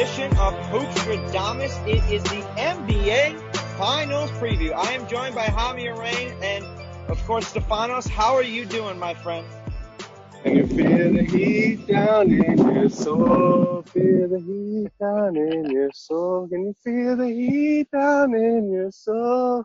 edition of Hoops Stradamus. It is the NBA Finals preview. I am joined by Hami Arain and, of course, Stefanos. How are you doing, my friend? Can you feel the heat down in your soul? Feel the heat down in your soul. Can you feel the heat down in your soul?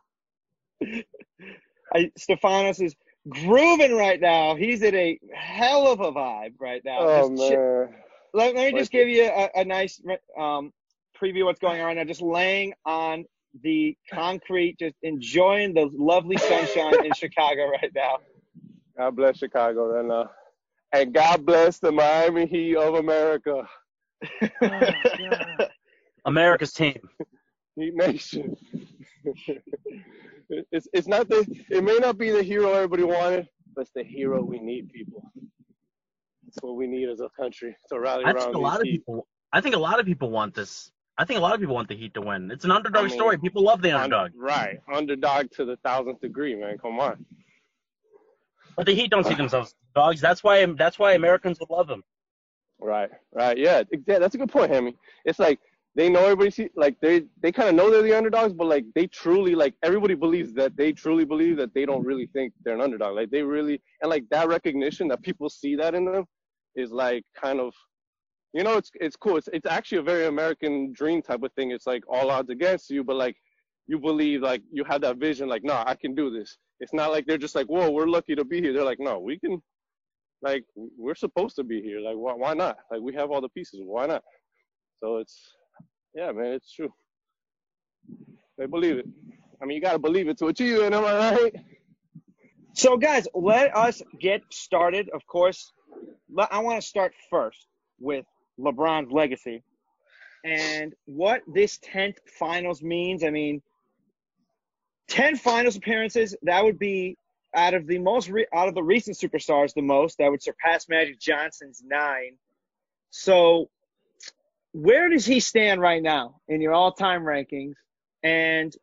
Stefanos is grooving right now. He's at a hell of a vibe right now. Oh, man. Let me just give you a nice preview of what's going on right now. Just laying on the concrete, just enjoying the lovely sunshine in Chicago right now. God bless Chicago right now. And God bless the Miami Heat of America. Oh, America's team. Heat Nation. It's not the. It may not be the hero everybody wanted, but it's the hero we need, people. That's what we need as a country to rally around. I think a lot of people want this. I think a lot of people want the Heat to win. It's an underdog story. People love the underdog. Right, underdog to the 1,000th degree, man. Come on. But the Heat don't see themselves as dogs. That's why Americans would love them. Right. Yeah, that's a good point, Hami. It's like they know everybody see, like they kind of know they're the underdogs, but like they truly, like everybody believes that they truly believe that they don't really think they're an underdog. Like they really, and like that recognition that people see that in them is like kind of, you know, it's cool. It's actually a very American dream type of thing. It's like all odds against you, but like you believe, like you have that vision, like no, I can do this. It's not like they're just like, whoa, we're lucky to be here. They're like, no, we can, like, we're supposed to be here. Like, why not? Like, we have all the pieces. Why not? So it's, yeah, man, it's true. They believe it. I mean, you got to believe it to achieve it. Am I right? So, guys, let us get started. Of course, I want to start first with LeBron's legacy and what this 10th finals means. I mean, 10 finals appearances, that would be out of the recent superstars the most. That would surpass Magic Johnson's 9. So where does he stand right now in your all-time rankings? And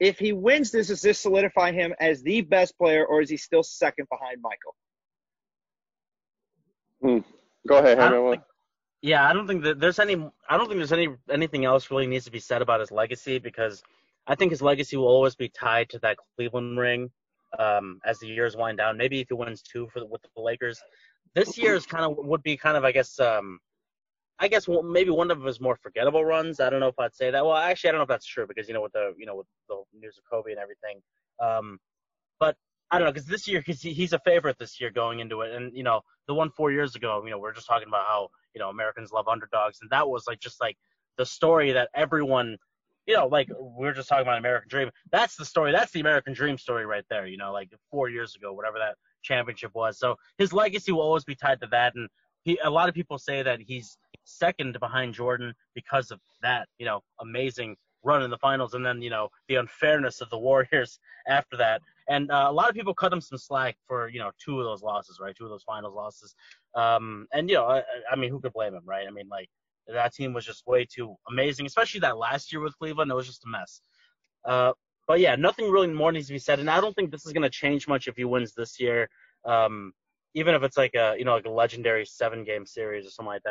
if he wins this, does this solidify him as the best player, or is he still second behind Michael? Go ahead, Henry. Yeah, I don't think that there's any – I don't think there's anything else really needs to be said about his legacy, because – I think his legacy will always be tied to that Cleveland ring as the years wind down. Maybe if he wins 2 with the Lakers, this year is would be I guess maybe one of his more forgettable runs. I don't know if I'd say that. Well, actually, I don't know if that's true because with the news of Kobe and everything. But I don't know because this year he's a favorite this year going into it, and the one 4 years ago, we were just talking about how Americans love underdogs, and that was just the story that everyone. We're just talking about American Dream. That's the story. That's the American Dream story right there, 4 years ago, whatever that championship was. So his legacy will always be tied to that. And a lot of people say that he's second behind Jordan because of that, amazing run in the finals. And then, the unfairness of the Warriors after that. And a lot of people cut him some slack for, 2 of those losses, right? 2 of those finals losses. Who could blame him, right? I mean, like, that team was just way too amazing, especially that last year with Cleveland. It was just a mess. But, yeah, nothing really more needs to be said. And I don't think this is going to change much if he wins this year, even if it's like a legendary 7-game series or something like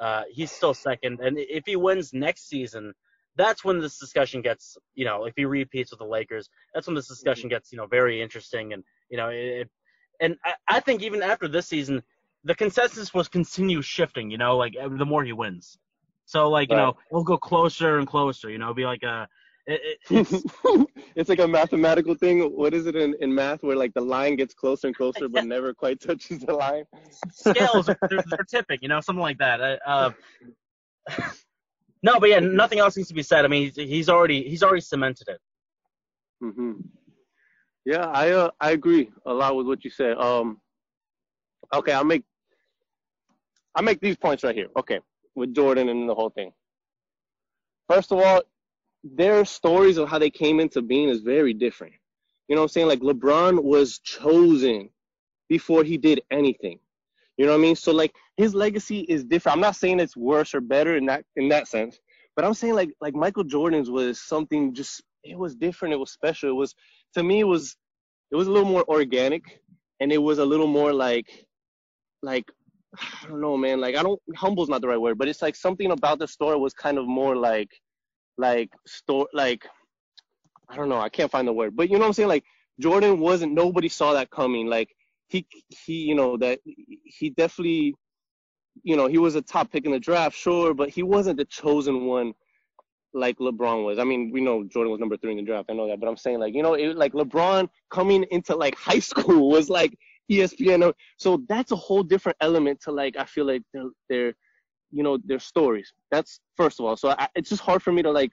that. He's still second. And if he wins next season, that's when this discussion gets, if he repeats with the Lakers, that's when this discussion gets, very interesting. And, I think even after this season, the consensus was continue shifting, the more he wins. So, we'll go closer and closer, be like a – It's like a mathematical thing. What is it in math where, the line gets closer and closer but never quite touches the line? Scales, they're tipping, something like that. No, but, yeah, nothing else needs to be said. I mean, he's already cemented it. Mm-hmm. Yeah, I agree a lot with what you said. Okay, I'll make these points right here. Okay, with Jordan and the whole thing. First of all, their stories of how they came into being is very different. You know what I'm saying? Like, LeBron was chosen before he did anything. You know what I mean? So, his legacy is different. I'm not saying it's worse or better in that sense, but I'm saying, like Michael Jordan's was something just – it was different. It was special. It was – to me, it was a little more organic, and it was a little more like – I don't know, man. Like, I don't, humble's not the right word, but it's like something about the store was kind of more like I don't know. I can't find the word, but you know what I'm saying? Like, Jordan wasn't, nobody saw that coming. Like, he, you know, that he definitely, you know, he was a top pick in the draft, sure, but he wasn't the chosen one like LeBron was. I mean, we know Jordan was number 3 in the draft. I know that, but I'm saying, like, you know, it, like, LeBron coming into like high school was like ESPN. So that's a whole different element to, like, I feel like their, you know, their stories. That's first of all. So it's just hard for me to, like,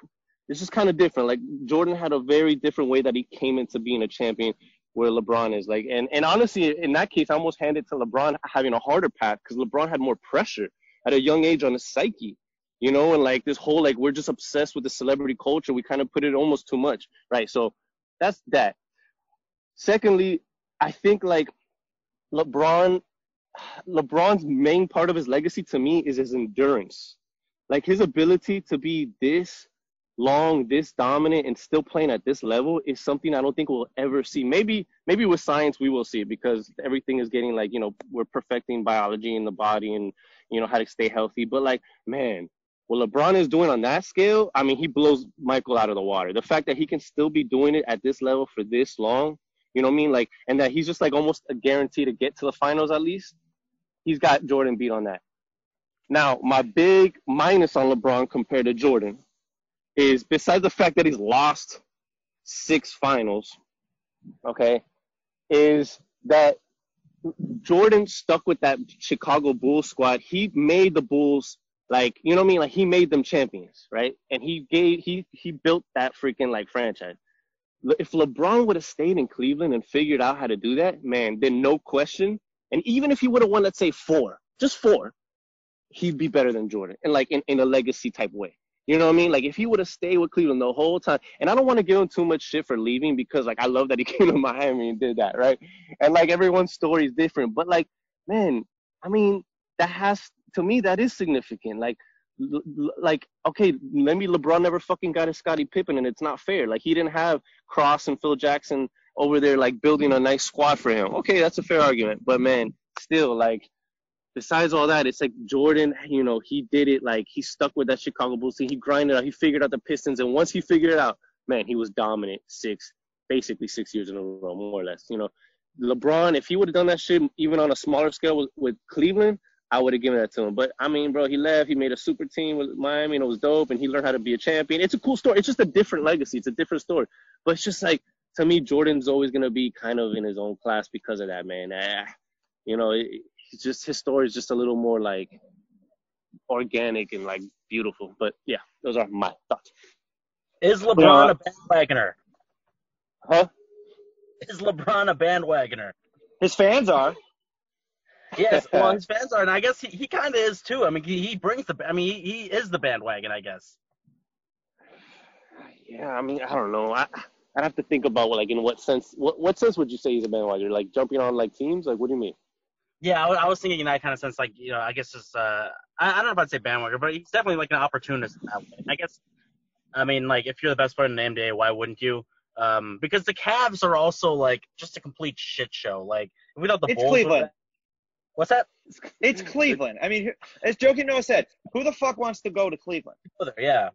this is kind of different. Like, Jordan had a very different way that he came into being a champion where LeBron is, like, and honestly, in that case, I almost handed to LeBron having a harder path because LeBron had more pressure at a young age on his psyche, you know, and like this whole, like, we're just obsessed with the celebrity culture. We kind of put it almost too much. Right. So that's that. Secondly, I think, like, LeBron's main part of his legacy to me is his endurance, like his ability to be this long, this dominant, and still playing at this level is something I don't think we'll ever see. Maybe with science we will see it because everything is getting, like, you know, we're perfecting biology in the body and, you know, how to stay healthy. But, like, man, what LeBron is doing on that scale, I mean, he blows Michael out of the water. The fact that he can still be doing it at this level for this long, you know what I mean? Like, and that he's just, like, almost a guarantee to get to the finals at least. He's got Jordan beat on that. Now, my big minus on LeBron compared to Jordan is, besides the fact that he's lost 6 finals, okay, is that Jordan stuck with that Chicago Bulls squad. He made the Bulls, like, you know what I mean? Like, he made them champions, right? And he built that freaking, like, franchise. If LeBron would have stayed in Cleveland and figured out how to do that, man, then no question. And even if he would have won, let's say 4, he'd be better than Jordan. And, like, in a legacy type way. You know what I mean? Like, if he would have stayed with Cleveland the whole time, and I don't want to give him too much shit for leaving because, like, I love that he came to Miami and did that, right? And, like, everyone's story is different. But, like, man, I mean, that has, to me, that is significant. Like, okay, maybe LeBron never fucking got his Scottie Pippen, and it's not fair. Like, he didn't have Cross and Phil Jackson over there, like, building a nice squad for him. Okay, that's a fair argument. But, man, still, like, besides all that, it's like Jordan, you know, he did it. Like, he stuck with that Chicago Bulls team. He grinded out. He figured out the Pistons. And once he figured it out, man, he was dominant basically 6 years in a row, more or less. You know, LeBron, if he would have done that shit even on a smaller scale with Cleveland, I would have given that to him. But, I mean, bro, he left. He made a super team with Miami, and it was dope. And he learned how to be a champion. It's a cool story. It's just a different legacy. It's a different story. But it's just like, to me, Jordan's always going to be kind of in his own class because of that, man. You know, it's just, his story is just a little more, like, organic and, like, beautiful. But, yeah, those are my thoughts. Is LeBron a bandwagoner? Huh? Is LeBron a bandwagoner? His fans are. Yes, well, his fans are, and I guess he kind of is too. I mean, he is the bandwagon, I guess. Yeah, I mean, I don't know. I'd have to think about, like, in what sense. What sense would you say he's a bandwagoner? Like, jumping on, like, teams? Like, what do you mean? Yeah, I was thinking in that kind of sense, like, you know, I guess just I don't know if I'd say bandwagoner, but he's definitely, like, an opportunist in that way. I guess, I mean, like, if you're the best player in the NBA, why wouldn't you? Because the Cavs are also, like, just a complete shit show. Like, we thought the Bulls. It's Cleveland. What's that? It's Cleveland. I mean, as Joakim Noah said, who the fuck wants to go to Cleveland? Yeah.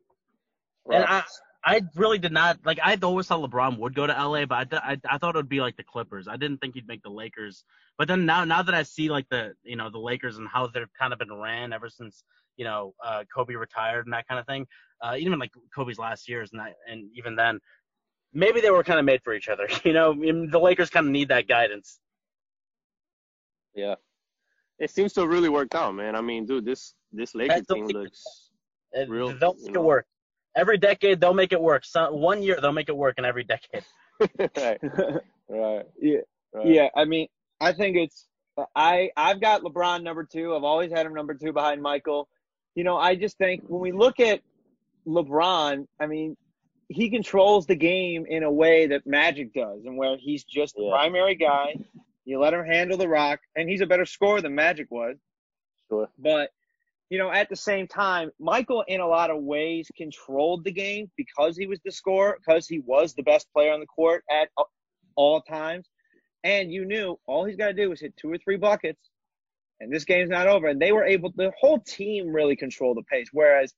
Right. And I really did not – like, I always thought LeBron would go to L.A., but I thought it would be like the Clippers. I didn't think he'd make the Lakers. But then now that I see, like, the, you know, the Lakers and how they've kind of been ran ever since, you know, Kobe retired and that kind of thing, even like Kobe's last years and even then, maybe they were kind of made for each other. You know, the Lakers kind of need that guidance. Yeah. It seems to have really worked out, man. I mean, dude, this Lakers thing looks real. They'll make it work. Every decade, they'll make it work. So, 1 year, they'll make it work in every decade. Right. Right. Yeah. Right. Yeah, I mean, I think it's – I've got LeBron number 2. I've always had him number 2 behind Michael. You know, I just think when we look at LeBron, I mean, he controls the game in a way that Magic does and where he's just the primary guy. You let him handle the rock, and he's a better scorer than Magic was. Sure. But, you know, at the same time, Michael, in a lot of ways, controlled the game because he was the scorer, because he was the best player on the court at all times. And you knew all he's got to do was hit 2 or 3 buckets, and this game's not over. And they were able – the whole team really controlled the pace, whereas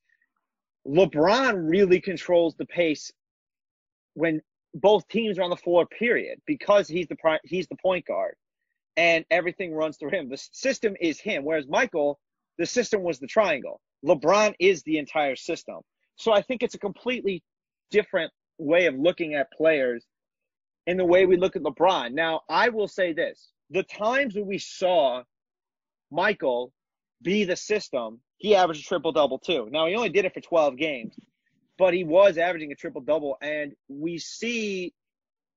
LeBron really controls the pace when both teams are on the floor, period, because he's the point guard and everything runs through him. The system is him, whereas Michael, the system was the triangle. LeBron is the entire system. So I think it's a completely different way of looking at players in the way we look at LeBron. Now, I will say this. The times when we saw Michael be the system, he averaged a triple-double too. Now, he only did it for 12 games, but he was averaging a triple-double, and we see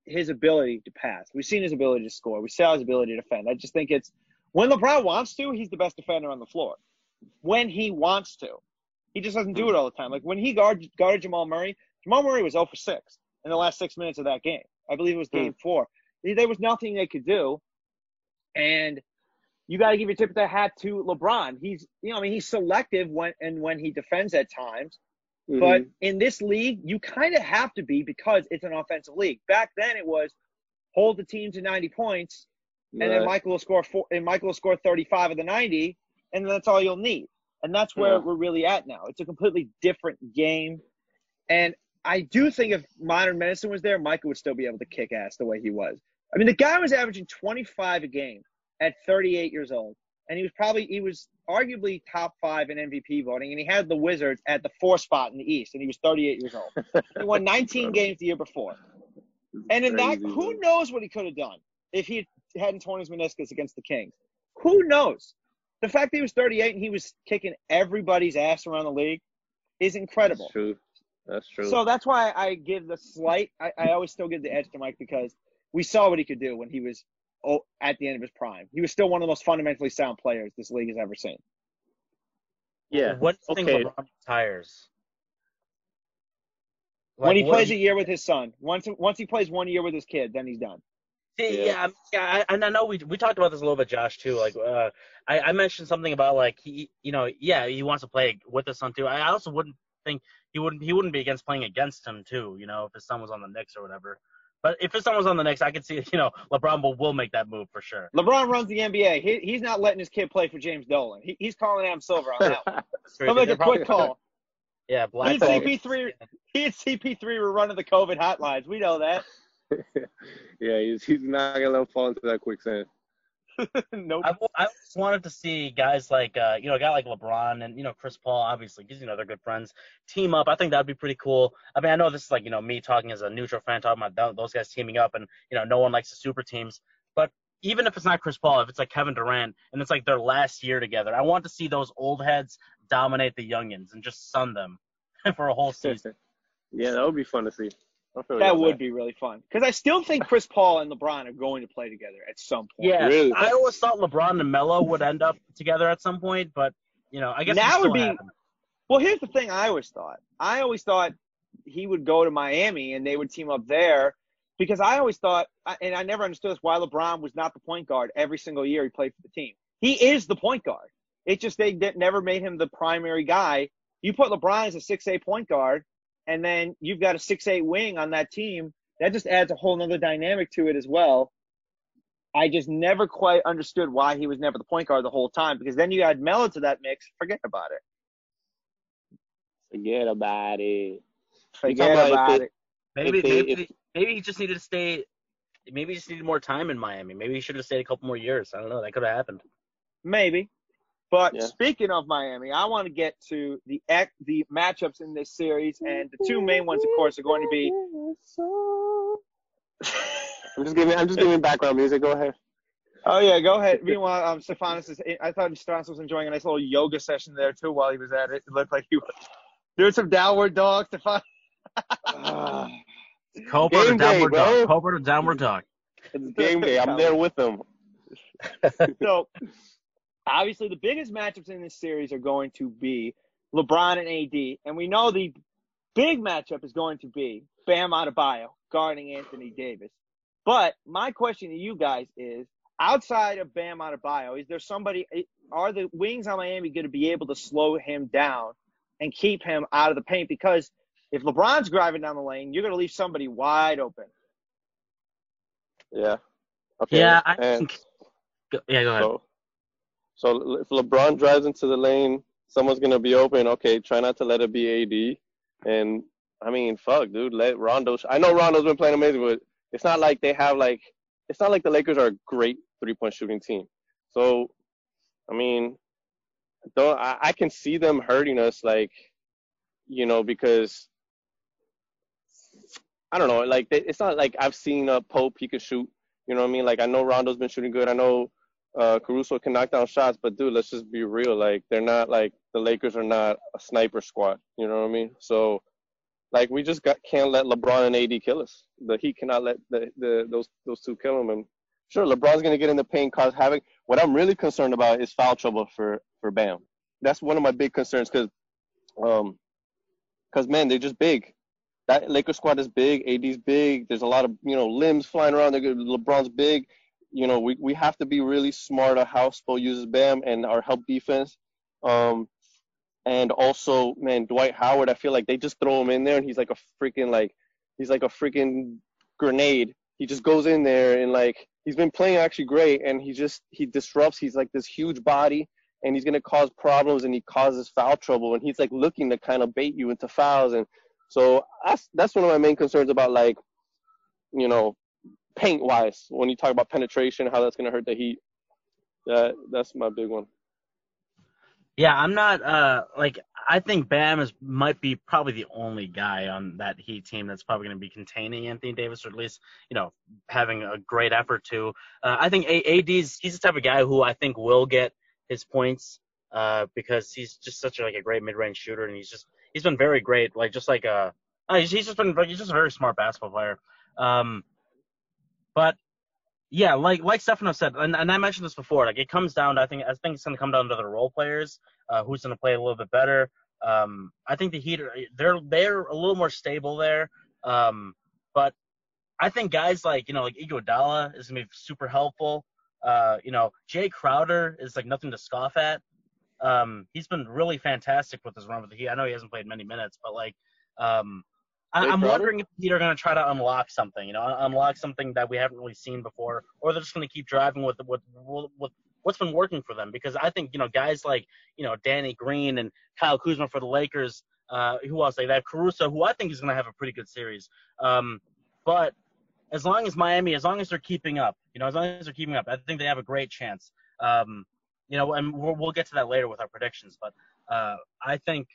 his ability to pass. We've seen his ability to score. We saw his ability to defend. I just think it's when LeBron wants to, he's the best defender on the floor. When he wants to. He just doesn't do it all the time. Like when he guarded Jamal Murray was 0 for 6 in the last 6 minutes of that game. I believe it was game 4. There was nothing they could do. And you got to give your tip of the hat to LeBron. He's, he's selective when he defends at times. Mm-hmm. But in this league, you kind of have to be because it's an offensive league. Back then it was hold the team to 90 points and then Michael will score 35 of the 90 and that's all you'll need. And that's where we're really at now. It's a completely different game. And I do think if modern medicine was there, Michael would still be able to kick ass the way he was. I mean, the guy was averaging 25 a game at 38 years old. And he was arguably top 5 in MVP voting. And he had the Wizards at the 4 spot in the East. And he was 38 years old. He won 19 games the year before. And in that, who knows what he could have done if he hadn't torn his meniscus against the Kings. Who knows? The fact that he was 38 and he was kicking everybody's ass around the league is incredible. That's true. That's true. So that's why I give the slight – I always still give the edge to Mike because we saw what he could do when he was at the end of his prime. He was still one of the most fundamentally sound players this league has ever seen. Yeah. What do you think LeBron retires? Like, when he plays a year with his son. Once he plays 1 year with his kid, then he's done. Yeah, and I know we talked about this a little bit, Josh, too. Like, I mentioned something about like he wants to play with his son too. I also wouldn't think he wouldn't be against playing against him too. If his son was on the Knicks or whatever. But if his son was on the Knicks, I could see LeBron will make that move for sure. LeBron runs the NBA. He's not letting his kid play for James Dolan. He's calling Adam Silver on that one. He'll make a quick call. Yeah, black. He and CP3 were running the COVID hotlines. We know that. Yeah, he's not gonna let him fall into that quicksand. Nope. I just wanted to see guys like a guy like LeBron and Chris Paul, obviously, because they're good friends, team up. I think that'd be pretty cool. I mean, I know this is like me talking as a neutral fan talking about those guys teaming up, and no one likes the super teams. But even if it's not Chris Paul, if it's like Kevin Durant, and it's like their last year together, I want to see those old heads dominate the youngins and just sun them for a whole season. Yeah, that would be fun to see. That would be really fun because I still think Chris Paul and LeBron are going to play together at some point. Yeah, really? I always thought LeBron and Melo would end up together at some point, but I guess that would be. Well, here's the thing: I always thought he would go to Miami and they would team up there because I always thought, and I never understood this, why LeBron was not the point guard every single year he played for the team. He is the point guard. It just they never made him the primary guy. You put LeBron as a 6'8" point guard. And then you've got a 6'8" wing on that team. That just adds a whole other dynamic to it as well. I just never quite understood why he was never the point guard the whole time because then you add Melo to that mix. Forget about it. Maybe he just needed to stay. Maybe he just needed more time in Miami. Maybe he should have stayed a couple more years. I don't know. That could have happened. Maybe. But Speaking of Miami, I want to get to the matchups in this series, and the two main ones, of course, are going to be. I'm just giving background music. Go ahead. Oh yeah, go ahead. Meanwhile, I thought Stefanos was enjoying a nice little yoga session there too while he was at it. It looked like he was doing some downward dog. Stefanos. Cobra to downward dog. It's game day. I'm there with him. So. Obviously, the biggest matchups in this series are going to be LeBron and AD. And we know the big matchup is going to be Bam Adebayo guarding Anthony Davis. But my question to you guys is, outside of Bam Adebayo, are the wings on Miami going to be able to slow him down and keep him out of the paint? Because if LeBron's driving down the lane, you're going to leave somebody wide open. Yeah. Okay. Yeah, go ahead. So if LeBron drives into the lane, someone's going to be open. Okay, try not to let it be AD. And, I mean, fuck, dude, let Rondo – I know Rondo's been playing amazing, but it's not like they have, like – it's not like the Lakers are a great three-point shooting team. So, I mean, I can see them hurting us, like, you know, because – I don't know. Like, it's not like I've seen Pope, he can shoot. You know what I mean? Like, I know Rondo's been shooting good. I know Caruso can knock down shots. But, dude, let's just be real. Like, they're not, like, the Lakers are not a sniper squad. You know what I mean? So, like, we just can't let LeBron and AD kill us. The Heat cannot let those two kill them. And sure, LeBron's going to get in the paint, cause havoc. What I'm really concerned about is foul trouble for Bam. That's one of my big concerns because, man, they're just big. That Lakers squad is big. AD's big. There's a lot of, you know, limbs flying around. LeBron's big. You know, we have to be really smart at how Spo uses Bam and our help defense. And also, man, Dwight Howard, I feel like they just throw him in there and he's like a freaking grenade. He just goes in there and, like, he's been playing actually great, and he disrupts. He's like this huge body, and he's going to cause problems, and he causes foul trouble, and he's, like, looking to kind of bait you into fouls. And so that's one of my main concerns about, like, you know, paint-wise. When you talk about penetration, how that's going to hurt the Heat, that's my big one. Yeah, I'm not I think Bam might be probably the only guy on that Heat team that's probably going to be containing Anthony Davis, or at least, you know, having a great effort to. I think he's the type of guy who I think will get his points because he's just such a great mid-range shooter, and he's been very great. Like, just like he's just a very smart basketball player. But yeah, like Stefano said, and I mentioned this before. Like, it comes down to, I think it's going to come down to the role players, who's going to play a little bit better. I think the Heat they're a little more stable there. But I think guys like Iguodala is going to be super helpful. Jay Crowder is nothing to scoff at. He's been really fantastic with his run with the Heat. I know he hasn't played many minutes, but I'm wondering if the Heat are going to try to unlock something that we haven't really seen before, or they're just going to keep driving with what's been working for them. Because I think, guys like, Danny Green and Kyle Kuzma for the Lakers, who else? They have Caruso, who I think is going to have a pretty good series. But as long as they're keeping up, I think they have a great chance. And we'll get to that later with our predictions, but I think,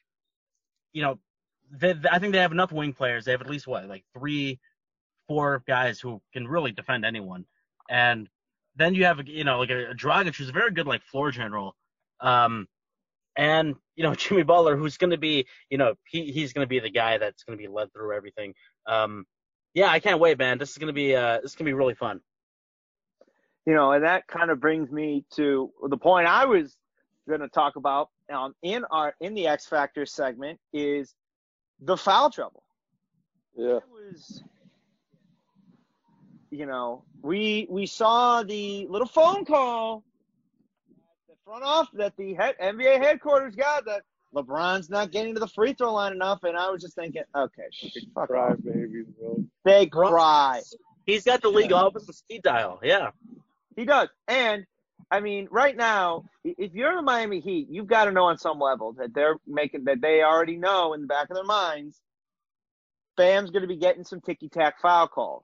I think they have enough wing players. They have at least, 3-4 guys who can really defend anyone. And then you have, a Dragic, who's a very good, floor general. And, Jimmy Butler, who's going to be, he's going to be the guy that's going to be led through everything. Yeah, I can't wait, man. This is going to be really fun. And that kind of brings me to the point I was going to talk about in the X Factor segment is the foul trouble. Yeah. It was, we saw the little phone call at the front office that the NBA headquarters got that LeBron's not getting to the free throw line enough, and I was just thinking, okay, fuck cry, off. Baby, bro. They cry. He's got the league office of speed dial. Yeah. He does. And, I mean, right now, if you're the Miami Heat, you've got to know on some level that they already know in the back of their minds, Bam's going to be getting some ticky-tack foul calls.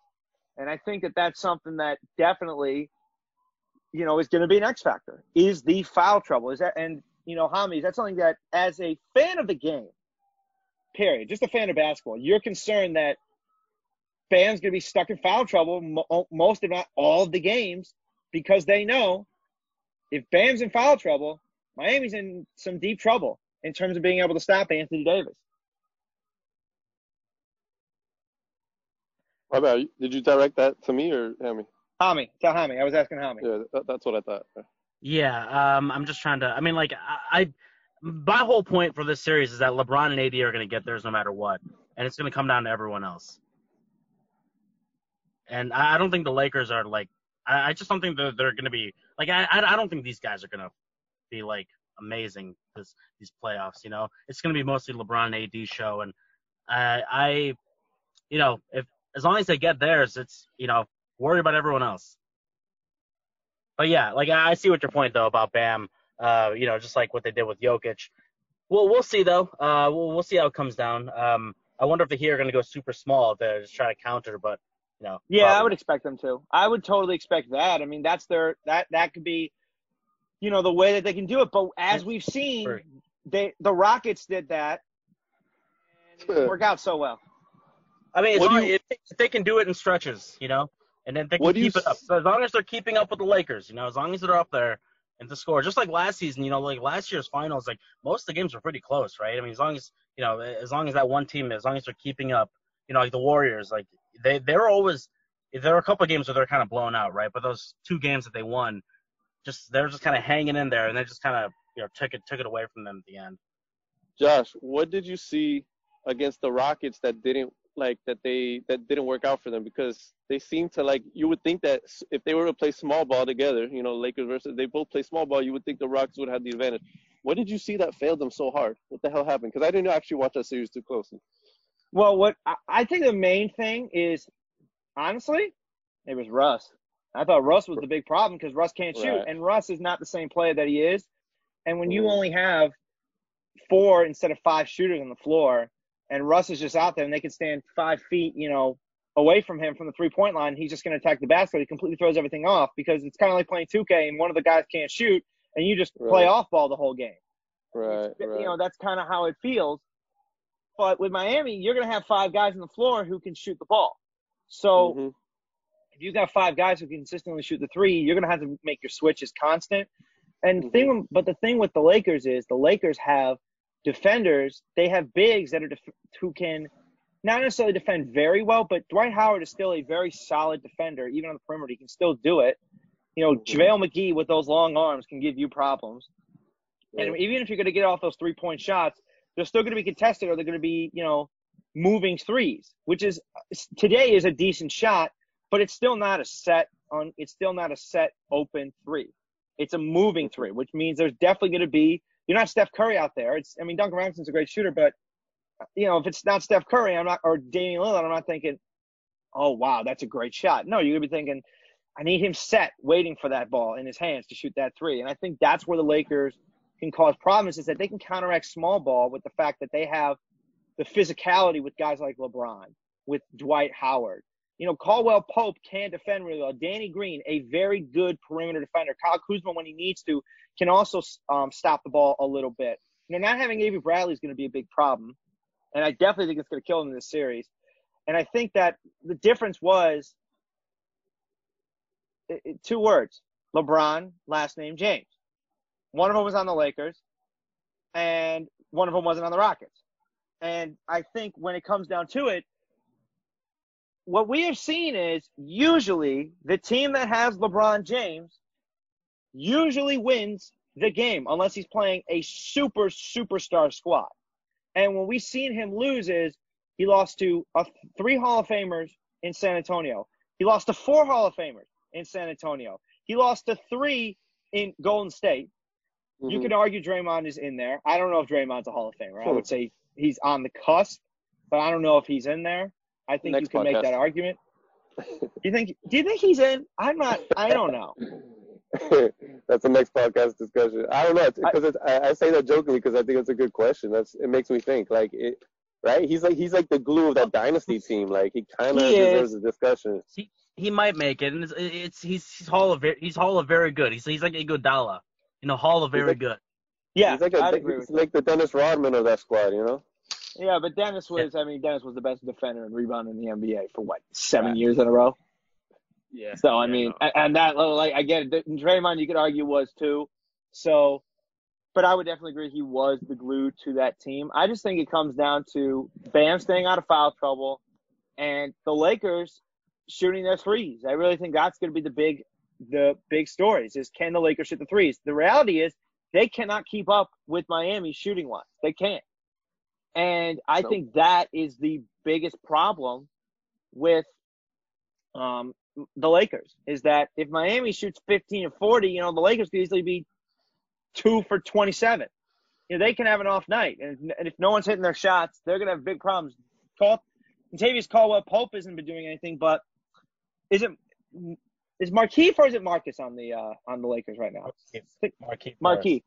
And I think that that's something that definitely, is going to be an X factor, is the foul trouble. Is that, and, Hami, that's something that as a fan of the game, period, just a fan of basketball, you're concerned that Bam's going to be stuck in foul trouble most if not all of the games, because they know if Bam's in foul trouble, Miami's in some deep trouble in terms of being able to stop Anthony Davis. What about you? Did you direct that to me or Hami? Hami. Tell Hami. I was asking Hami. Yeah, that's what I thought. Yeah, I'm just trying to – I mean, my whole point for this series is that LeBron and AD are going to get theirs no matter what, and it's going to come down to everyone else. And I don't think the Lakers are I just don't think they're going to be I don't think these guys are going to be amazing these playoffs. It's going to be mostly LeBron and AD show, and if as long as they get theirs, it's worry about everyone else. But yeah, I see what your point though about Bam. you know, just like what they did with Jokic. Well, we'll see, though. We'll see how it comes down. I wonder if the Heat are going to go super small to just try to counter, but, you know. Yeah, probably. I would expect them to. I would totally expect that. I mean, that's their – that could be, you know, the way that they can do it. But as we've seen, the Rockets did that and it worked out so well. I mean, if they can do it in stretches, you know, and then they can keep it up. So as long as they're keeping up with the Lakers, you know, as long as they're up there and to score. Just like last season, you know, like last year's finals, like most of the games were pretty close, right? I mean, as long as, you know, as long as that one team, as long as they're keeping up, you know, like the Warriors, like they're always – there are a couple of games where they're kind of blown out, right? But those two games that they won, just they're just kind of hanging in there, and they just kind of, you know, took it away from them at the end. Josh, what did you see against the Rockets that didn't – that didn't work out for them? Because they seem to, like, you would think that if they were to play small ball together, you know, Lakers versus, they both play small ball, you would think the Rockets would have the advantage. What did you see that failed them so hard? What the hell happened? Because I didn't actually watch that series too closely. Well, what I think the main thing is, honestly, it was Russ. I thought Russ was the big problem because Russ can't shoot, and Russ is not the same player that he is. And when you only have 4 instead of 5 shooters on the floor, and Russ is just out there, and they can stand 5 feet, you know, away from him from the three-point line. He's just going to attack the basket. He completely throws everything off because it's kind of like playing 2K, and one of the guys can't shoot, and you just play off ball the whole game. Right. You know, that's kind of how it feels. But with Miami, you're going to have 5 guys on the floor who can shoot the ball. So if you've got 5 guys who can consistently shoot the three, you're going to have to make your switches constant. And the thing with the Lakers is the Lakers have defenders, they have bigs that are who can not necessarily defend very well, but Dwight Howard is still a very solid defender, even on the perimeter. He can still do it. You know, JaVale McGee with those long arms can give you problems. And even if you're going to get off those three-point shots, they're still going to be contested or they're going to be, you know, moving threes, which is today is a decent shot, but it's still not a set open three. It's a moving three, which means there's definitely going to be — you're not Steph Curry out there. Duncan Robinson's a great shooter, but, you know, if it's not Steph Curry, or Damian Lillard, I'm not thinking, oh, wow, that's a great shot. No, you're going to be thinking, I need him set, waiting for that ball in his hands to shoot that three. And I think that's where the Lakers can cause problems, is that they can counteract small ball with the fact that they have the physicality with guys like LeBron, with Dwight Howard. You know, Caldwell-Pope can defend really well. Danny Green, a very good perimeter defender. Kyle Kuzma, when he needs to, can also stop the ball a little bit. You know, not having Avery Bradley is going to be a big problem, and I definitely think it's going to kill them in this series. And I think that the difference was 2 words: LeBron, last name James. One of them was on the Lakers, and one of them wasn't on the Rockets. And I think when it comes down to it, what we have seen is usually the team that has LeBron James usually wins the game unless he's playing a superstar squad. And when we've seen him lose is he lost to 3 Hall of Famers in San Antonio. He lost to 4 Hall of Famers in San Antonio. He lost to 3 in Golden State. Mm-hmm. You could argue Draymond is in there. I don't know if Draymond's a Hall of Famer. Sure. I would say he's on the cusp, but I don't know if he's in there. I think you can make that argument. Do you think he's in? I don't know. That's the next podcast discussion. I don't know, because I say that jokingly because I think it's a good question. It makes me think. Like it, right? He's like the glue of that dynasty team. Like he kind of deserves a discussion. He might make it, and he's Hall of Very Good. He's like Iguodala, you know, Hall of Very Good. Yeah, he's like the Dennis Rodman of that squad, you know. Yeah, but Dennis was the best defender and rebounder in the NBA for, what, 7 years in a row? Yeah. So, I mean, and that, like, I get it. Draymond, you could argue, was too. So, but I would definitely agree he was the glue to that team. I just think it comes down to Bam staying out of foul trouble and the Lakers shooting their threes. I really think that's going to be the big stories, is can the Lakers shoot the threes? The reality is they cannot keep up with Miami shooting-wise. They can't. And I think that is the biggest problem with the Lakers, is that if Miami shoots 15 or 40, you know, the Lakers could easily be 2 for 27. You know, they can have an off night. And if no one's hitting their shots, they're going to have big problems. Contavious Caldwell-Pope hasn't been doing anything, but Is Marquise or is it Marcus on the Lakers right now? Marquise.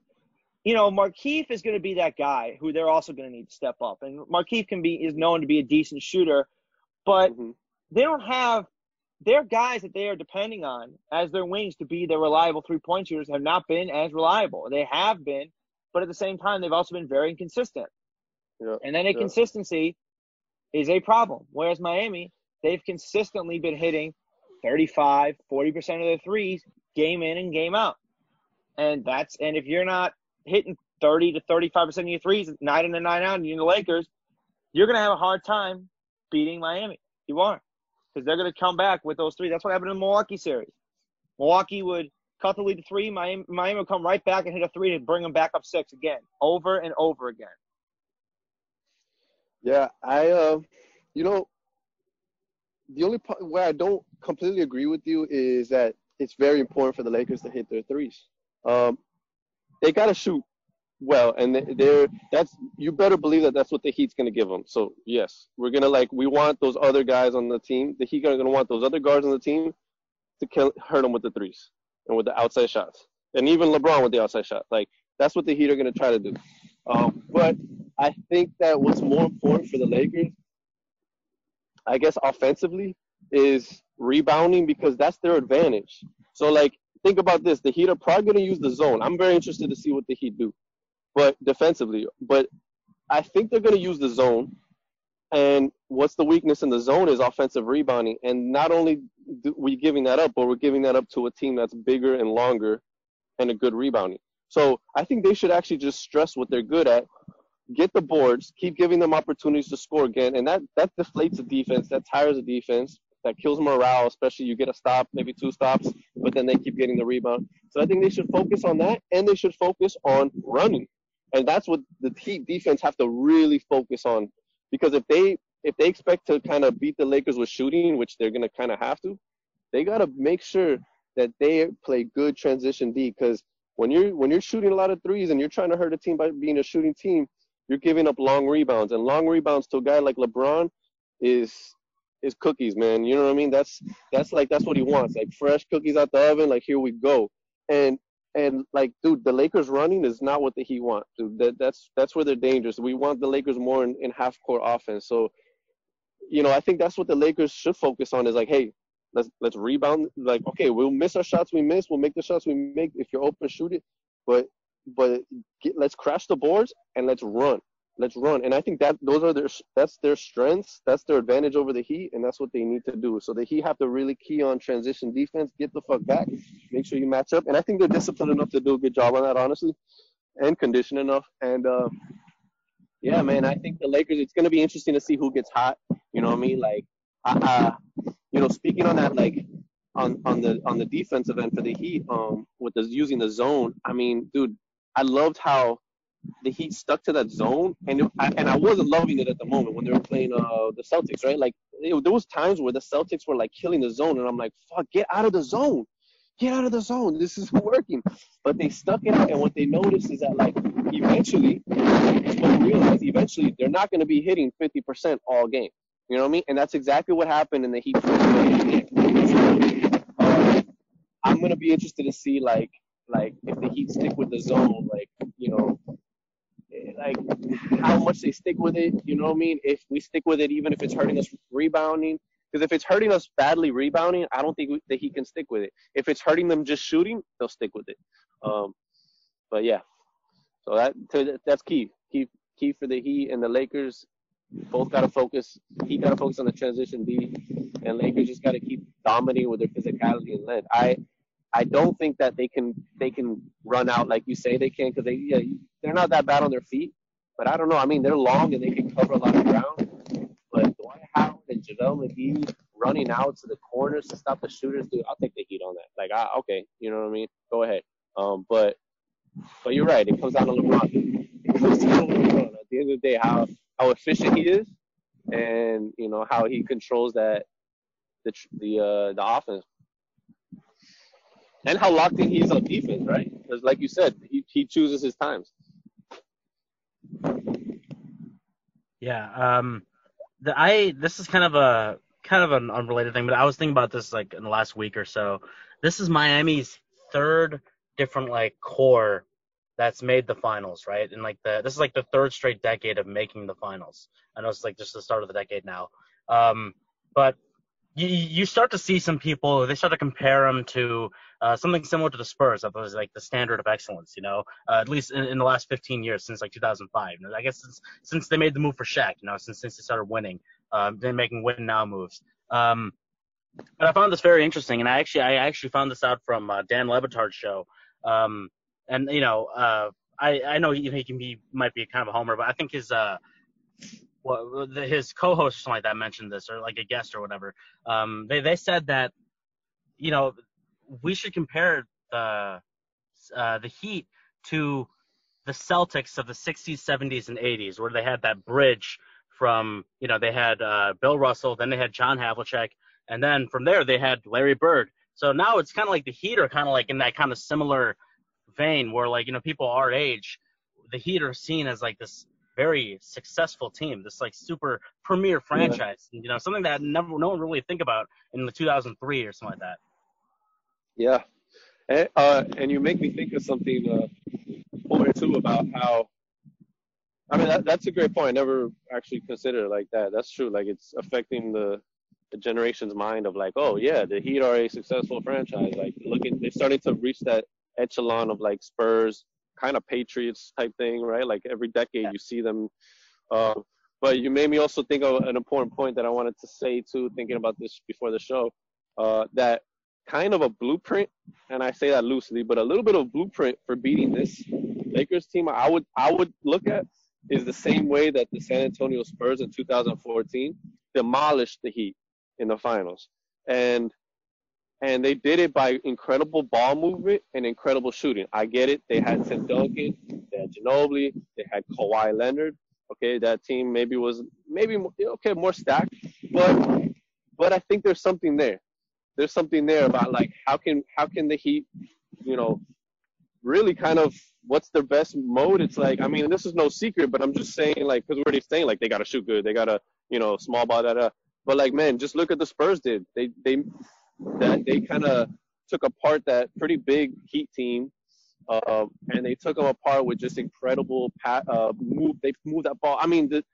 You know, Marquise is going to be that guy who they're also going to need to step up. And Marquise is known to be a decent shooter, but they don't have their guys that they are depending on as their wings to be their reliable three-point shooters have not been as reliable. They have been, but at the same time, they've also been very inconsistent. Yeah, and that inconsistency is a problem. Whereas Miami, they've consistently been hitting 35, 40% of their threes game in and game out. And if you're not hitting 30 to 35% of your threes, 9 in and 9 out, and you're in the Lakers, you're going to have a hard time beating Miami. You are. Because they're going to come back with those three. That's what happened in the Milwaukee series. Milwaukee would cut the lead to 3. Miami would come right back and hit a 3 to bring them back up 6 again, over and over again. Yeah, the only part where I don't completely agree with you is that it's very important for the Lakers to hit their threes. They got to shoot well, and you better believe that that's what the Heat's going to give them. So, yes, we want those other guys on the team. The Heat are going to want those other guards on the team to hurt them with the threes and with the outside shots. And even LeBron with the outside shot. Like, that's what the Heat are going to try to do. But I think that what's more important for the Lakers, I guess, offensively, is rebounding, because that's their advantage. So, think about this. The Heat are probably going to use the zone. I'm very interested to see what the Heat do, but defensively. But I think they're going to use the zone. And what's the weakness in the zone is offensive rebounding. And not only are we giving that up, but we're giving that up to a team that's bigger and longer and a good rebounding. So I think they should actually just stress what they're good at, get the boards, keep giving them opportunities to score again. And that deflates the defense. That tires the defense. That kills morale, especially you get a stop, maybe 2 stops, but then they keep getting the rebound. So I think they should focus on that, and they should focus on running. And that's what the Heat defense have to really focus on, because if they expect to kind of beat the Lakers with shooting, which they're going to kind of have to, they got to make sure that they play good transition D, because when you're shooting a lot of threes and you're trying to hurt a team by being a shooting team, you're giving up long rebounds. And long rebounds to a guy like LeBron is cookies, man. You know what I mean? That's what he wants. Like, fresh cookies out the oven. Like, here we go. And dude, the Lakers running is not what the Heat want, dude. That's where they're dangerous. We want the Lakers more in half court offense. So, you know, I think that's what the Lakers should focus on, is like, hey, let's rebound. Like, okay, we'll miss our shots. We miss. We'll make the shots we make. If you're open, shoot it. But let's crash the boards and let's run. Let's run. And I think that that's their strengths. That's their advantage over the Heat, and that's what they need to do. So the Heat have to really key on transition defense, get the fuck back, make sure you match up. And I think they're disciplined enough to do a good job on that, honestly, and conditioned enough. And, yeah, man, I think the Lakers, it's going to be interesting to see who gets hot. You know what I mean? Like, speaking on that, like, on the defensive end for the Heat, with using the zone, I mean, dude, I loved how the Heat stuck to that zone, and I wasn't loving it at the moment when they were playing the Celtics, right? Like, there was times where the Celtics were, like, killing the zone, and I'm like, fuck, get out of the zone. Get out of the zone. This isn't working. But they stuck it out, and what they noticed is that, like, eventually they're not going to be hitting 50% all game. You know what I mean? And that's exactly what happened in the Heat. I'm going to be interested to see, like, if the Heat stick with the zone, like, you know, like, how much they stick with it, you know what I mean? If we stick with it, even if it's hurting us rebounding, because if it's hurting us badly rebounding, I don't think that he can stick with it. If it's hurting them just shooting, they'll stick with it. But yeah, so that's key. Key for the Heat and the Lakers. Both got to focus. He got to focus on the transition D, and Lakers just got to keep dominating with their physicality and length. I don't think that they can run out like you say they can, because they're not that bad on their feet. But I don't know. I mean, they're long and they can cover a lot of ground. But Dwight Howard and JaVale McGee running out to the corners to stop the shooters, dude, I'll take the Heat on that. Like, okay, you know what I mean? Go ahead. But you're right. It comes down to LeBron. It comes down to LeBron. At the end of the day, how efficient he is, and, you know, how he controls that the offense. And how locked in he is on defense, right? Because, like you said, he chooses his times. Yeah. This is kind of a kind of an unrelated thing, but I was thinking about this like in the last week or so. This is Miami's third different like core that's made the finals, right? And like this is like the third straight decade of making the finals. I know it's like just the start of the decade now, but you start to see some people, they start to compare them to something similar to the Spurs. That was like the standard of excellence, you know, at least in the last 15 years since like 2005. And I guess since they made the move for Shaq, you know, since they started winning, they're making win now moves. But I found this very interesting, and I actually found this out from Dan Le Batard's show. And you know, I know he might be kind of a homer, but I think his co-host or something like that mentioned this, or like a guest or whatever. They said that, you know, we should compare the Heat to the Celtics of the 60s, 70s, and 80s, where they had that bridge from, you know, they had Bill Russell, then they had John Havlicek, and then from there they had Larry Bird. So now it's kind of like the Heat are kind of like in that kind of similar vein where, like, you know, people our age, the Heat are seen as like this very successful team, this like super premier franchise, yeah. You know, something that no one really think about in the 2003 or something like that. Yeah, and you make me think of something point or two about how. I mean, that's a great point. I never actually considered it like that. That's true. Like, it's affecting the generation's mind of like, oh yeah, the Heat are a successful franchise. Like, they're starting to reach that echelon of like Spurs, kind of Patriots type thing, right? Like every decade you see them. But you made me also think of an important point that I wanted to say too, thinking about this before the show, that kind of a blueprint, and I say that loosely, but a little bit of blueprint for beating this Lakers team I would look at is the same way that the San Antonio Spurs in 2014 demolished the Heat in the finals. And they did it by incredible ball movement and incredible shooting. I get it. They had Tim Duncan, they had Ginobili, they had Kawhi Leonard. Okay, that team maybe more stacked, but I think there's something there. There's something there about like how can the Heat, you know, really kind of what's their best mode? It's like, I mean, this is no secret, but I'm just saying, like, because we're already saying like they gotta shoot good, they gotta, you know, small ball, but like, man, just look at the Spurs did. They kind of took apart that pretty big Heat team, and they took them apart with just incredible move. They moved that ball. I mean, the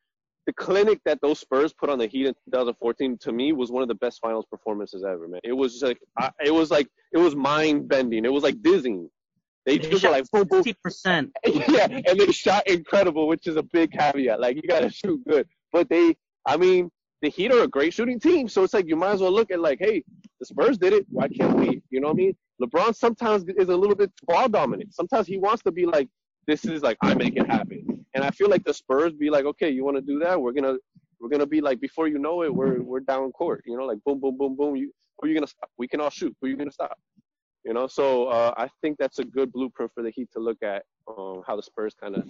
clinic that those Spurs put on the Heat in 2014 to me was one of the best finals performances ever, man. It was just like it was mind bending. It was like dizzying. They just shot like boom, boom. 50%. Yeah, and they shot incredible, which is a big caveat. Like, you gotta shoot good, but the Heat are a great shooting team, so it's like you might as well look at like, hey, the Spurs did it. Why can't we? You know what I mean? LeBron sometimes is a little bit ball dominant. Sometimes he wants to be like, this is like, I make it happen. And I feel like the Spurs be like, okay, you want to do that? We're gonna be like, before you know it, we're down court. You know, like boom, boom, boom, boom. Who are you gonna stop? We can all shoot. Who are you gonna stop? You know, so I think that's a good blueprint for the Heat to look at, how the Spurs kind of,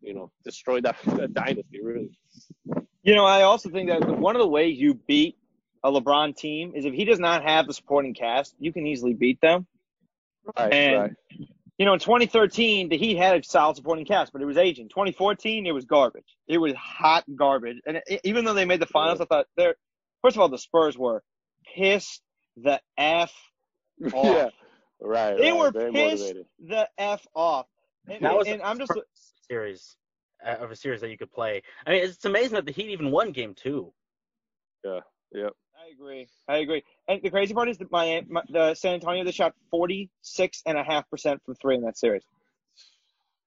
you know, destroyed that dynasty really. You know, I also think that one of the ways you beat a LeBron team is if he does not have the supporting cast, you can easily beat them. Right, and, you know, in 2013, the Heat had a solid supporting cast, but it was aging. 2014, it was garbage. It was hot garbage. And even though they made the finals, I thought first of all, the Spurs were pissed the F off. Yeah, right. They were very pissed motivated. The F off. And, that was and I'm just series of a series that you could play. I mean, it's amazing that the Heat even won Game 2. Yeah. Yep. I agree. And the crazy part is that the San Antonio, they shot 46.5% from three in that series.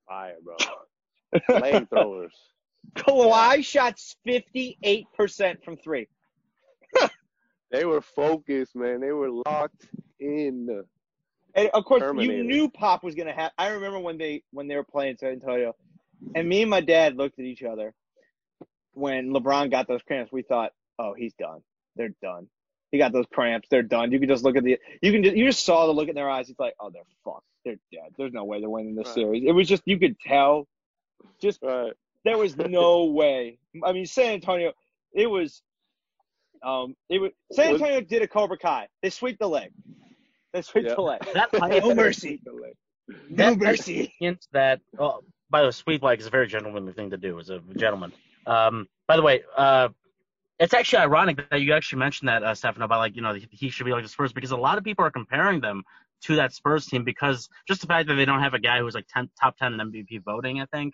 Fire, bro. Flamethrowers. Kawhi shot 58% from three. They were focused, man. They were locked in. And of course, you knew Pop was gonna have. I remember when they were playing San Antonio, and me and my dad looked at each other when LeBron got those cramps. We thought, oh, he's done. They're done. He got those cramps. They're done. You can just look at you just saw the look in their eyes. It's like, oh, they're fucked. They're dead. There's no way they're winning this series. It was just, you could tell. Just there was no way. I mean, San Antonio, San Antonio did a Cobra Kai. They sweep the leg. The leg. No mercy. No mercy. That, well, by the way, sweep leg is a very gentlemanly thing to do as a gentleman. By the way, It's actually ironic that you actually mentioned that, Stefano, about, like, you know, he should be like the Spurs, because a lot of people are comparing them to that Spurs team because just the fact that they don't have a guy who's like top 10 in MVP voting, I think.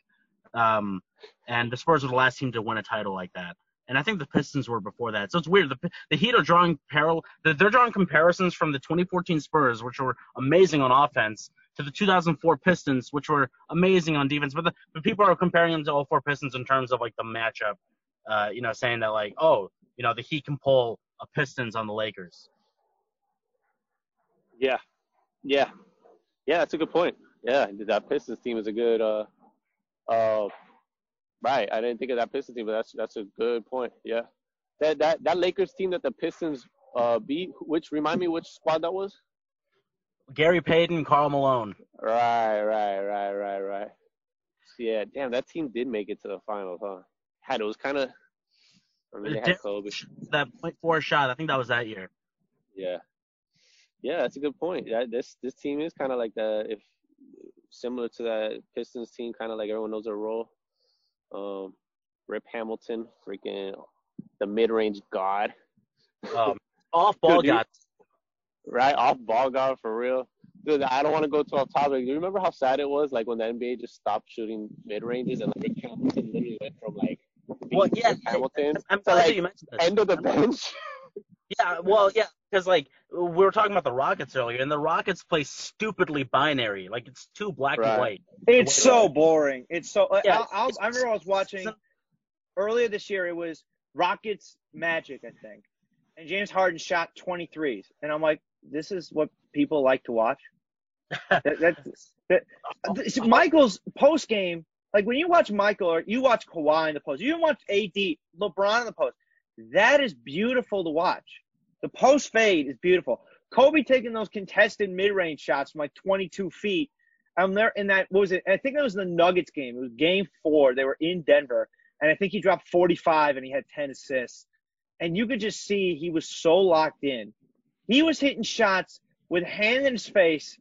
And the Spurs were the last team to win a title like that. And I think the Pistons were before that. So it's weird. The Heat are drawing parallel. They're drawing comparisons from the 2014 Spurs, which were amazing on offense, to the 2004 Pistons, which were amazing on defense. But the people are comparing them to all four Pistons in terms of, like, the matchup, you know, saying that, like, oh, you know, the Heat can pull a Pistons on the Lakers. Yeah. Yeah. Yeah, that's a good point. Yeah, that Pistons team is a good right, I didn't think of that Pistons team, but that's a good point. Yeah, that Lakers team that the Pistons beat. Which remind me, which squad that was? Gary Payton, Karl Malone. Right. Yeah, damn, that team did make it to the finals, huh? Had it was kind of. I mean, they had Kobe. That .4 shot, I think that was that year. Yeah, that's a good point. This team is kind of like the similar to that Pistons team, kind of like everyone knows their role. Rip Hamilton, freaking the mid-range god. Off-ball god. Right, off-ball god for real. Dude, I don't want to go too off topic. Do you remember how sad it was, like, when the NBA just stopped shooting mid-ranges and, like, Rip Hamilton literally went from, like, Hamilton to, like, end of the bench? Yeah, well, yeah, because, like, we were talking about the Rockets earlier, and the Rockets play stupidly binary. Like, it's too black and white. It's so boring. It's so yeah, – I remember I was watching earlier this year, it was Rockets Magic, I think, and James Harden shot 23s. And I'm like, this is what people like to watch? Michael's post-game – like, when you watch Michael or you watch Kawhi in the post, you watch AD, LeBron in the post. That is beautiful to watch. The post fade is beautiful. Kobe taking those contested mid-range shots from like 22 feet. I'm there in that. What was it? I think that was the Nuggets game. It was game 4. They were in Denver, and I think he dropped 45 and he had 10 assists. And you could just see he was so locked in. He was hitting shots with hand in his face,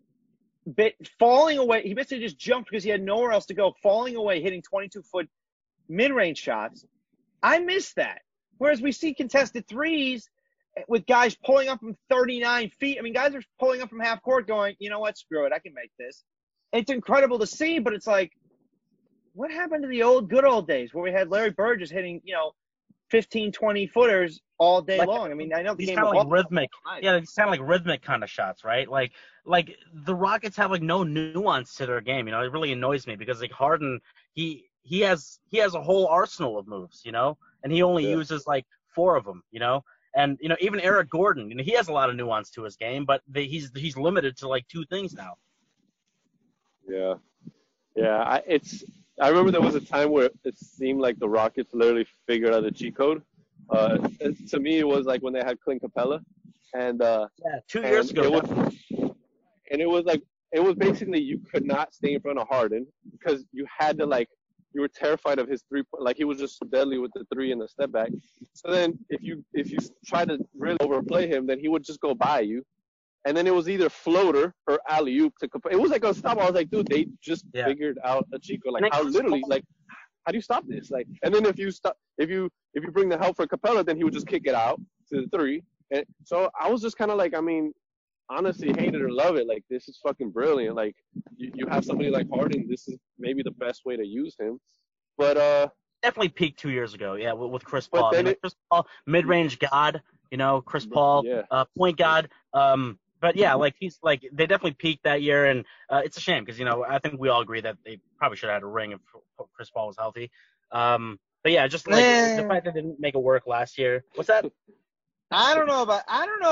falling away. He basically just jumped because he had nowhere else to go, falling away, hitting 22-foot mid-range shots. I miss that. Whereas we see contested threes with guys pulling up from 39 feet. I mean, guys are pulling up from half court going, you know what, screw it, I can make this. It's incredible to see, but it's like, what happened to the good old days where we had Larry Bird just hitting, you know, 15, 20-footers all day long? I mean, I know the game kind of like rhythmic. Yeah, they sound like rhythmic kind of shots, right? Like the Rockets have, like, no nuance to their game. You know, it really annoys me because, like, Harden, he has a whole arsenal of moves, you know? And he only uses, like, 4 of them, you know? And, you know, even Eric Gordon, you know, he has a lot of nuance to his game, but he's limited to, like, 2 things now. Yeah. Yeah, I remember there was a time where it seemed like the Rockets literally figured out the cheat code. To me, it was, like, when they had Clint Capella. And, 2 years ago. It was basically you could not stay in front of Harden because you had to, like, you were terrified of his 3-point, like he was just deadly with the 3 and the step back. So then if you try to really overplay him, then he would just go by you. And then it was either floater or alley-oop to Capella. It was like a stop. I was like, dude, they just figured out a cheat code. Like, how literally, like, how do you stop this? Like, and then if you bring the help for Capella, then he would just kick it out to the 3. And so I was just kind of like, I mean, honestly, hate it or love it, like, this is fucking brilliant. Like, you have somebody like Harden, this is maybe the best way to use him. But definitely peaked 2 years ago, yeah, with Chris Paul. I mean, Chris Paul, mid-range god, you know, Chris Paul, point god. But yeah, like, he's like, they definitely peaked that year, and it's a shame because, you know, I think we all agree that they probably should have had a ring if Chris Paul was healthy. But yeah, just like the fact that they didn't make it work last year. What's that? I don't know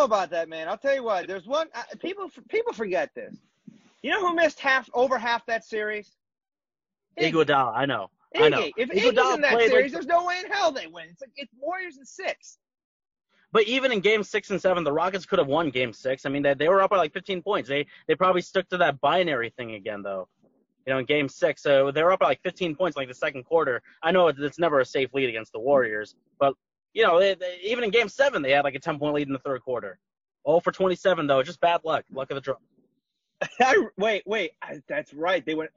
about that, man. I'll tell you what. There's one people forget this. You know who missed over half that series? Iguodala. I know. If Iguodala's in that series, there's no way in hell they win. It's like it's Warriors in 6. But even in games 6 and 7, the Rockets could have won game 6. I mean, they were up by like 15 points. They probably stuck to that binary thing again, though. You know, in game 6, so they were up by like 15 points, like the second quarter. I know it's never a safe lead against the Warriors, but. You know, even in Game 7, they had like a 10-point lead in the third quarter. 0 for 27, though. Just bad luck. Luck of the draw. Wait. That's right. They went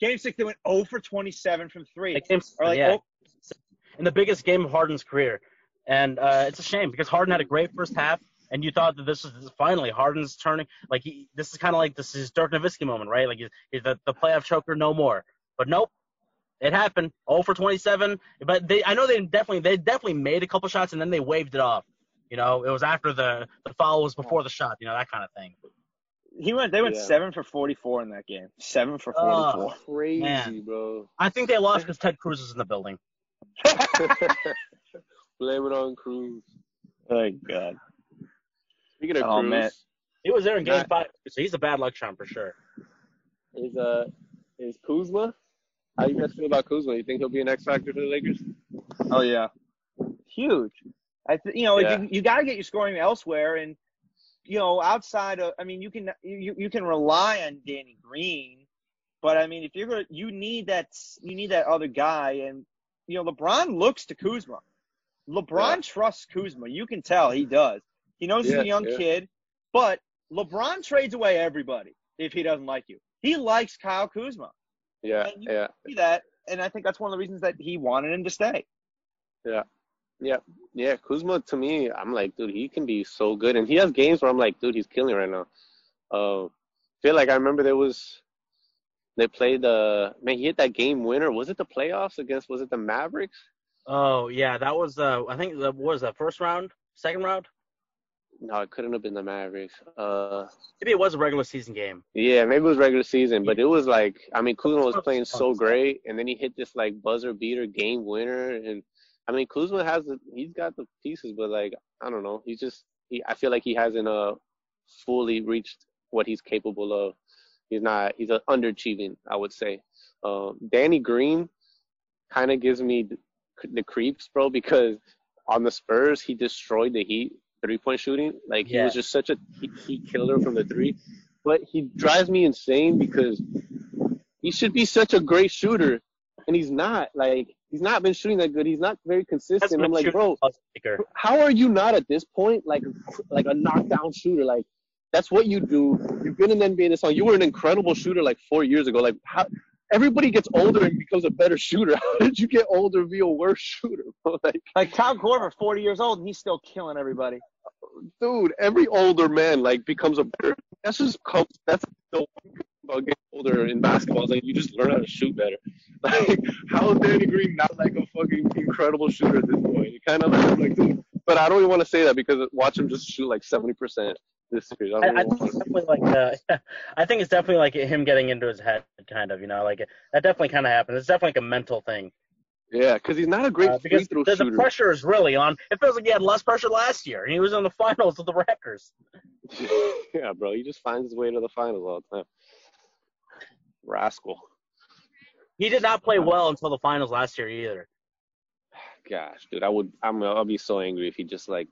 Game 6, they went 0 for 27 from 3. Like, in the biggest game of Harden's career. And it's a shame because Harden had a great first half, and you thought that this is finally Harden's turning. Like this is kind of like this is Dirk Nowitzki moment, right? Like he's the playoff choker no more. But nope, it happened. 0 for 27. But they definitely made a couple shots and then they waved it off. You know, it was after the foul was before the shot. You know, that kind of thing. They went 7 for 44 in that game. 7 for 44. Oh, crazy, man. Bro. I think they lost because Ted Cruz is in the building. Blame it on Cruz. Oh, God. Speaking of Cruz. Man. He was there in Game 5, so he's a bad luck charm for sure. Is Kuzma? How do you guys feel about Kuzma? You think he'll be an X factor for the Lakers? Oh, yeah. Huge. You got to get your scoring elsewhere. And, you know, outside of – I mean, you can rely on Danny Green. But, I mean, if you're going to – you need that other guy. And, you know, LeBron looks to Kuzma. LeBron trusts Kuzma. You can tell he does. He knows he's a young kid, but LeBron trades away everybody if he doesn't like you. He likes Kyle Kuzma. Yeah, and you see that, and I think that's one of the reasons that he wanted him to stay. Yeah. Kuzma, to me, I'm like, dude, he can be so good. And he has games where I'm like, dude, he's killing right now. I feel like I remember they played he hit that game winner. Was it the playoffs was it the Mavericks? Oh, yeah, that was, I think, first round, second round? No, it couldn't have been the Mavericks. Maybe it was a regular season game. Yeah, maybe it was regular season, but it was like, I mean, Kuzma was playing so great, and then he hit this, like, buzzer beater game winner, and, I mean, Kuzma he's got the pieces, but, like, I don't know. He's just, I feel like he hasn't fully reached what he's capable of. He's underachieving, I would say. Danny Green kind of gives me the creeps, bro, because on the Spurs, he destroyed the Heat three-point shooting. Like, he was just such a heat killer from the three. But he drives me insane because he should be such a great shooter, and he's not. Like, he's not been shooting that good. He's not very consistent. I'm like, bro, how are you not at this point like a knockdown shooter? Like, that's what you do. You've been in the NBA this long. You were an incredible shooter, like, 4 years ago. Like, how – everybody gets older and becomes a better shooter. How did you get older and be a worse shooter, bro? Like Kyle Korver, 40 years old, and he's still killing everybody. Dude, every older man, like, becomes a better – that's the one thing about getting older in basketball is, like, you just learn how to shoot better. Like, how is Danny Green not, like, a fucking incredible shooter at this point? You kind of like, dude. But I don't even want to say that because watch him just shoot, like, 70%. This series. I think it's definitely like him getting into his head, kind of, you know, like that definitely kind of happens. It's definitely like a mental thing. Yeah, because he's not a great free-throw shooter. The pressure is really on. It feels like he had less pressure last year, and he was in the finals with the Raptors. Yeah, bro, he just finds his way to the finals all the time. Rascal. He did not play well until the finals last year either. Gosh, dude, I'll be so angry if he just like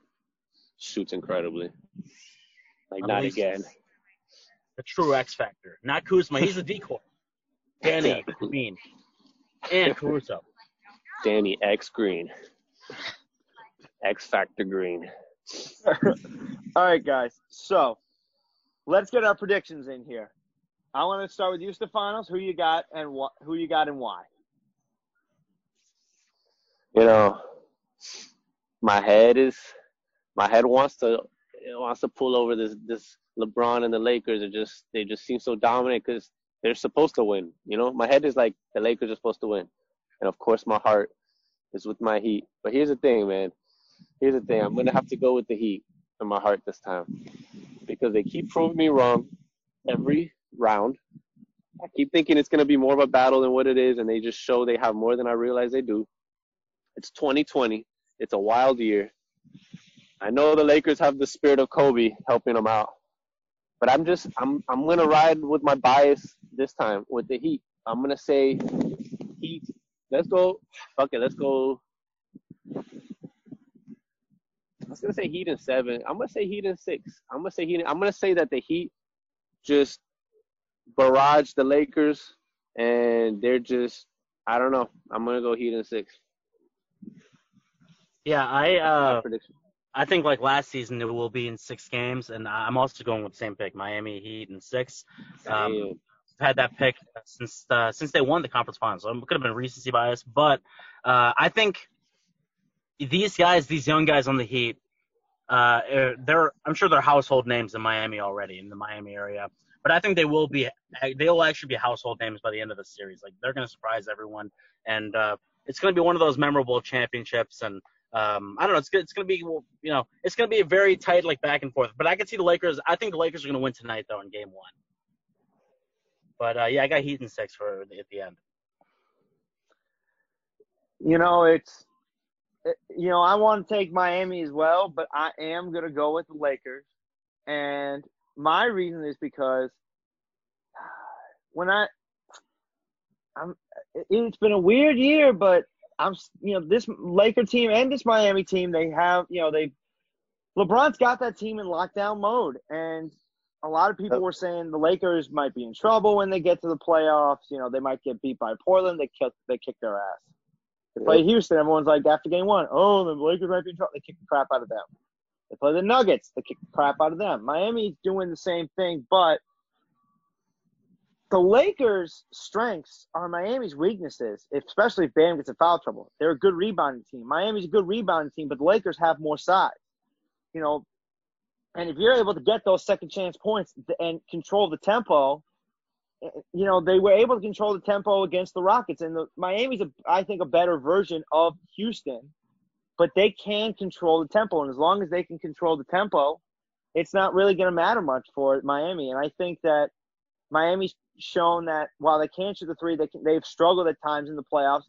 shoots incredibly. Like, not again. The true X factor. Not Kuzma. He's a decoy. Danny Green. And Caruso. Danny X Green. X factor Green. All right, guys. So, let's get our predictions in here. I want to start with you, Stefanos. Who you got and why? You know, my head wants to pull over this LeBron and the Lakers. They just seem so dominant because they're supposed to win. You know, my head is like the Lakers are supposed to win, and of course my heart is with my Heat. But here's the thing, man. I'm gonna have to go with the Heat in my heart this time because they keep proving me wrong every round. I keep thinking it's gonna be more of a battle than what it is, and they just show they have more than I realize they do. It's 2020. It's a wild year. I know the Lakers have the spirit of Kobe helping them out, but I'm gonna ride with my bias this time with the Heat. I'm gonna say Heat. Let's go. Fuck it. Let's go. I was gonna say Heat in 7. I'm gonna say Heat in 6. I'm gonna say that the Heat just barrage the Lakers, and they're just. I don't know. I'm gonna go Heat in 6. Yeah, my prediction. I think like last season it will be in 6 games, and I'm also going with the same pick, Miami Heat in 6. I've had that pick since they won the conference finals. So it could have been recency bias, but I think these guys, these young guys on the Heat, I'm sure they're household names in Miami already, in the Miami area. But I think they'll actually be household names by the end of the series. Like, they're going to surprise everyone. And it's going to be one of those memorable championships. And I don't know, it's going to be, you know, it's going to be a very tight, like, back and forth. But I can see the Lakers. I think the Lakers are going to win tonight, though, in game one. But, yeah, I got Heat in 6 at the end. You know, it's – you know, I want to take Miami as well, but I am going to go with the Lakers. And my reason is because when it's been a weird year, but this Laker team and this Miami team, they have – LeBron's got that team in lockdown mode. And a lot of people were saying the Lakers might be in trouble when they get to the playoffs. You know, they might get beat by Portland. They kick their ass. They play Houston. Everyone's like, after game one, the Lakers might be in trouble. They kick the crap out of them. They play the Nuggets. They kick the crap out of them. Miami's doing the same thing, but the Lakers' strengths are Miami's weaknesses, especially if Bam gets in foul trouble. They're a good rebounding team. Miami's a good rebounding team, but the Lakers have more size. You know, and if you're able to get those second-chance points and control the tempo – you know, they were able to control the tempo against the Rockets. And Miami's, I think, a better version of Houston. But they can control the tempo. And as long as they can control the tempo, it's not really going to matter much for Miami. And I think that Miami's shown that while they can't shoot the three, they've struggled at times in the playoffs.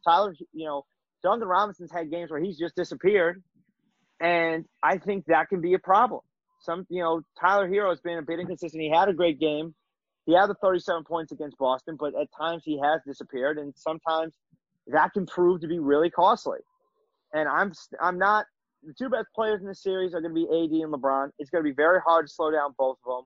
Duncan Robinson's had games where he's just disappeared. And I think that can be a problem. Tyler Hero has been a bit inconsistent. He had a great game. He had the 37 points against Boston, but at times he has disappeared, and sometimes that can prove to be really costly. And I'm not – the two best players in the series are going to be AD and LeBron. It's going to be very hard to slow down both of them.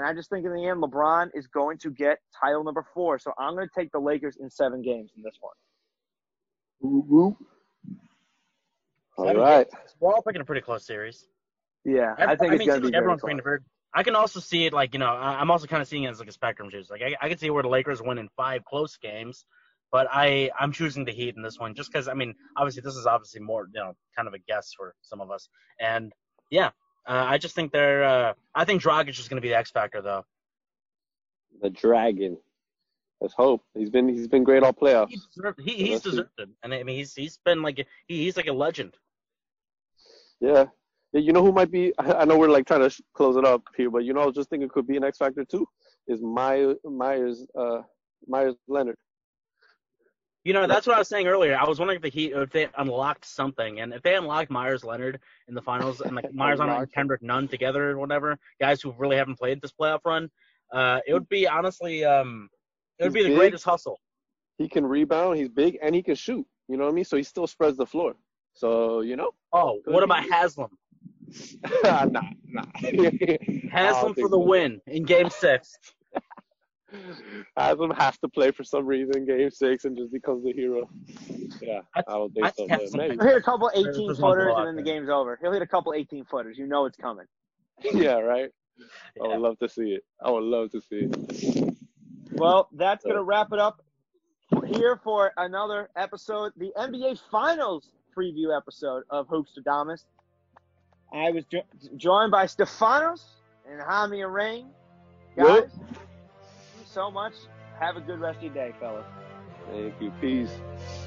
And I just think in the end, LeBron is going to get title number 4. So I'm going to take the Lakers in 7 games in this one. Ooh. All right. We're all picking a pretty close series. Yeah, I think it's going to be very close. I can also see it like, I'm also kind of seeing it as like a spectrum juice. Like I can see where the Lakers win in 5 close games, but I'm choosing the Heat in this one just because, obviously this is obviously more, kind of a guess for some of us. And yeah, I just think I think Dragic is going to be the X factor though. The Dragon. Let's hope. He's been great all playoffs. He's deserved it. And he's been like, he's like a legend. Yeah. You know who might be – I know we're, like, trying to close it up here, but, I was just thinking it could be an X factor too is Meyers Leonard. That's what I was saying earlier. I was wondering if the Heat – if they unlocked something. And if they unlocked Meyers Leonard in the finals and, like, Meyers Leonard and Kendrick Nunn together or whatever, guys who really haven't played this playoff run, it would be honestly it would be the greatest hustle. He can rebound. He's big, and he can shoot. You know what I mean? So he still spreads the floor. So, Oh, what about Haslem? Nah. Haslem for the win in Game 6. Haslem has to play for some reason in Game 6 and just becomes the hero. Yeah, I don't think so. He'll hit a couple 18-footers and then the game's over. He'll hit a couple 18-footers. You know it's coming. Yeah, right? Yeah. I would love to see it. Well, that's going to wrap it up here for another episode, the NBA Finals preview episode of Hoopsterdamus. I was joined by Stefanos and Hami Arain. Guys, yep. Thank you so much. Have a good rest of your day, fellas. Thank you. Peace.